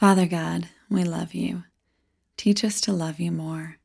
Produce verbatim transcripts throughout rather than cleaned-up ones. Father God, we love you. Teach us to love you more.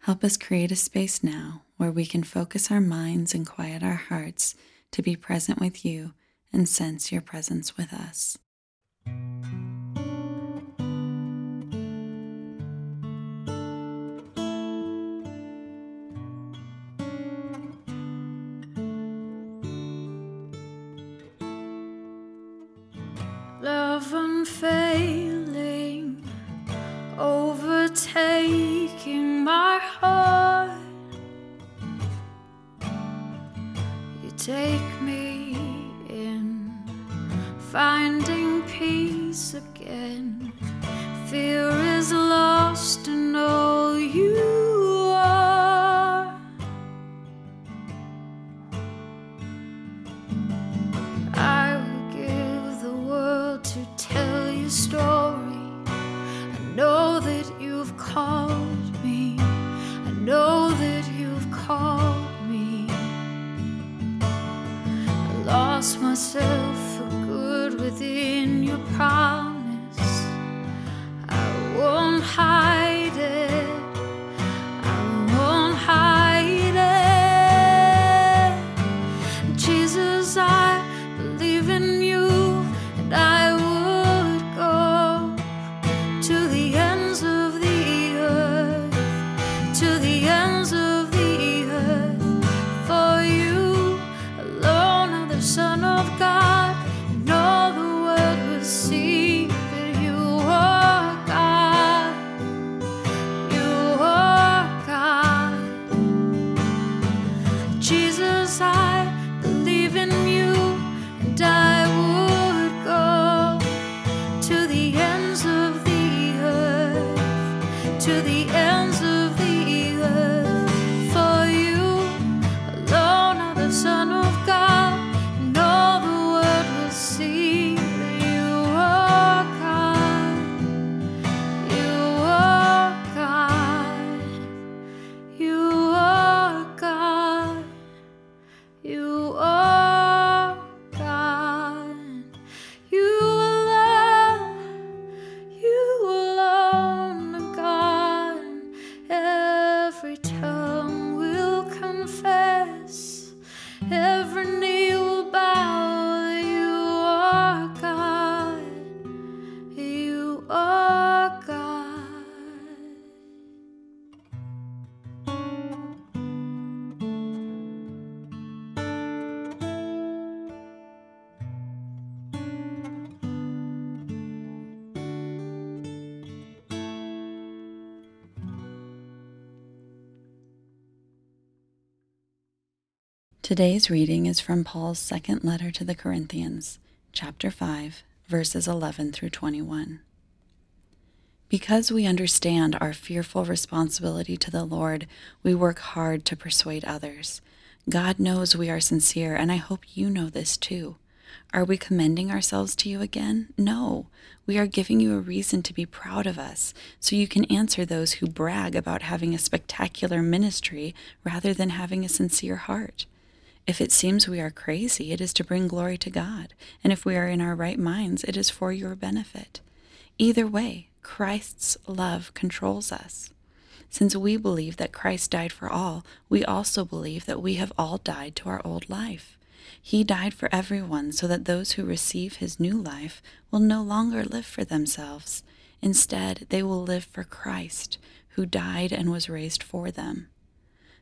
Help us create a space now where we can focus our minds and quiet our hearts to be present with you and sense your presence with us. Love unfailing, overtaking my heart. You take me in, finding peace again. Fear is lost and all you are. I will give the world to tell your story. I know that you've called me. I know that you've called me. I lost myself for good within your promise. I won't hide it. I won't hide it. Jesus, I believe in you, and I would go to the ends of the earth, to the ends of the earth. For you alone are the Son of God, and all the world will see that you are God. You are God. Jesus, I believe in you, and I would go to the ends of the earth, to the ends of the earth. For you alone are the Son of God, and all the world will see that you are God. You are God. You are God. You are God. You alone, you alone are God. Every tongue will confess, every knee will bow that you are God. You are God. Today's reading is from Paul's second letter to the Corinthians, chapter five, verses eleven through twenty-one. Because we understand our fearful responsibility to the Lord, we work hard to persuade others. God knows we are sincere, and I hope you know this too. Are we commending ourselves to you again? No, we are giving you a reason to be proud of us, so you can answer those who brag about having a spectacular ministry rather than having a sincere heart. If it seems we are crazy, it is to bring glory to God, and if we are in our right minds, it is for your benefit. Either way, Christ's love controls us. Since we believe that Christ died for all, we also believe that we have all died to our old life. He died for everyone so that those who receive his new life will no longer live for themselves. Instead, they will live for Christ, who died and was raised for them.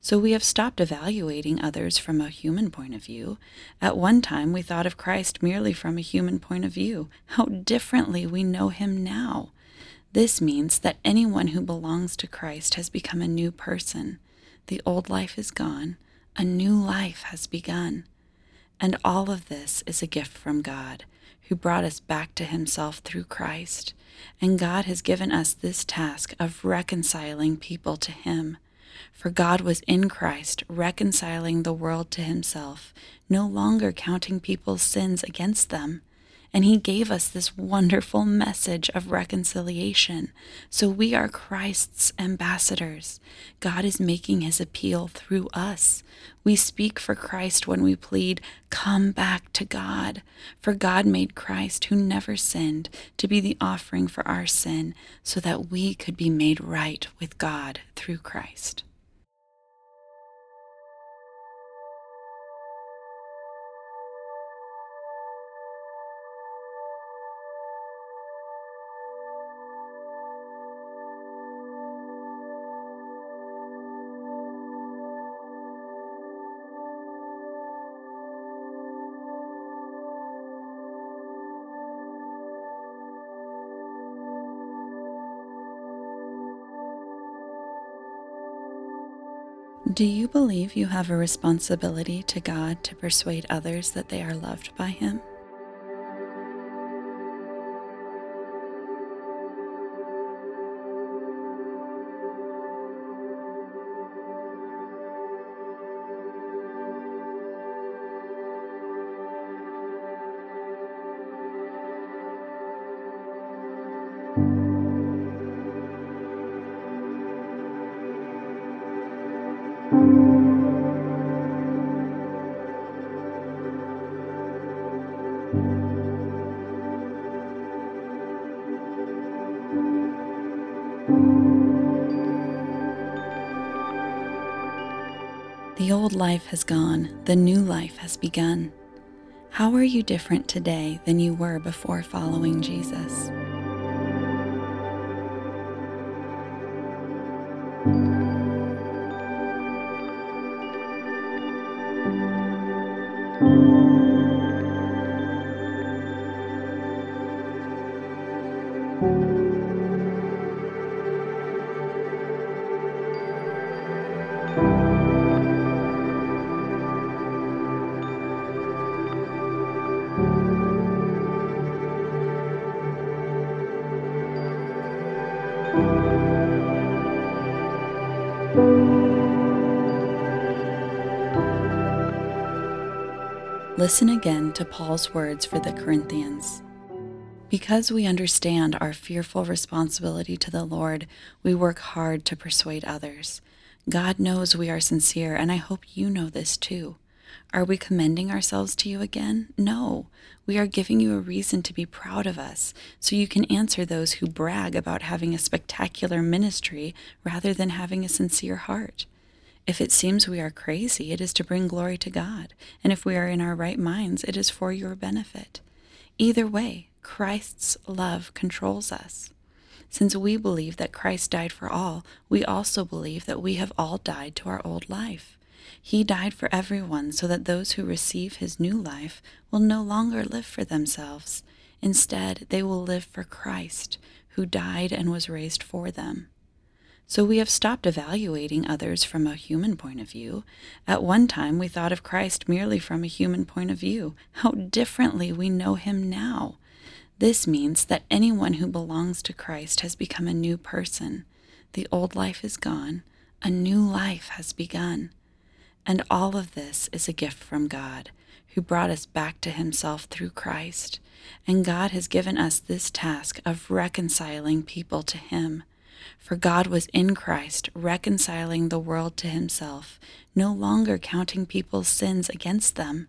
So we have stopped evaluating others from a human point of view. At one time, we thought of Christ merely from a human point of view. How differently we know him now! This means that anyone who belongs to Christ has become a new person. The old life is gone. A new life has begun. And all of this is a gift from God, who brought us back to himself through Christ. And God has given us this task of reconciling people to him. For God was in Christ, reconciling the world to himself, no longer counting people's sins against them, and he gave us this wonderful message of reconciliation. So we are Christ's ambassadors. God is making his appeal through us. We speak for Christ when we plead, come back to God. For God made Christ, who never sinned, to be the offering for our sin, so that we could be made right with God through Christ. Do you believe you have a responsibility to God to persuade others that they are loved by Him? The old life has gone, the new life has begun. How are you different today than you were before following Jesus? Listen again to Paul's words for the Corinthians. Because we understand our fearful responsibility to the Lord, we work hard to persuade others. God knows we are sincere, and I hope you know this too. Are we commending ourselves to you again? No. We are giving you a reason to be proud of us, so you can answer those who brag about having a spectacular ministry rather than having a sincere heart. If it seems we are crazy, it is to bring glory to God, and if we are in our right minds, it is for your benefit. Either way, Christ's love controls us. Since we believe that Christ died for all, we also believe that we have all died to our old life. He died for everyone so that those who receive his new life will no longer live for themselves. Instead, they will live for Christ, who died and was raised for them. So we have stopped evaluating others from a human point of view. At one time, we thought of Christ merely from a human point of view. How differently we know him now! This means that anyone who belongs to Christ has become a new person. The old life is gone. A new life has begun. And all of this is a gift from God, who brought us back to himself through Christ. And God has given us this task of reconciling people to him. For God was in Christ, reconciling the world to himself, no longer counting people's sins against them.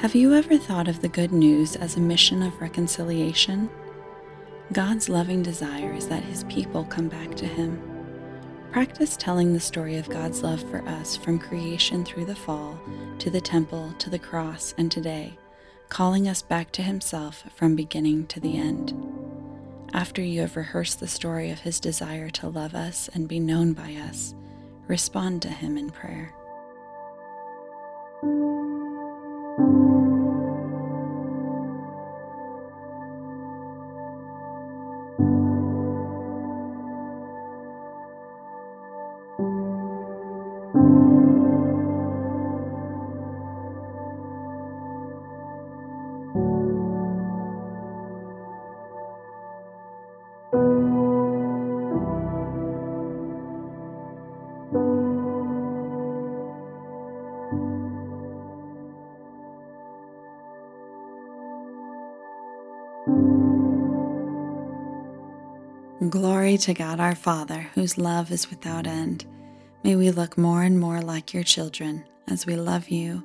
Have you ever thought of the good news as a mission of reconciliation? God's loving desire is that his people come back to him. practice telling the story of God's love for us from creation through the fall, to the temple, to the cross, and today, calling us back to Himself from beginning to the end. After you have rehearsed the story of His desire to love us and be known by us, respond to Him in prayer. Glory to God our Father, whose love is without end. May we look more and more like your children as we love you,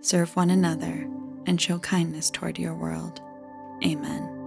serve one another, and show kindness toward your world. Amen.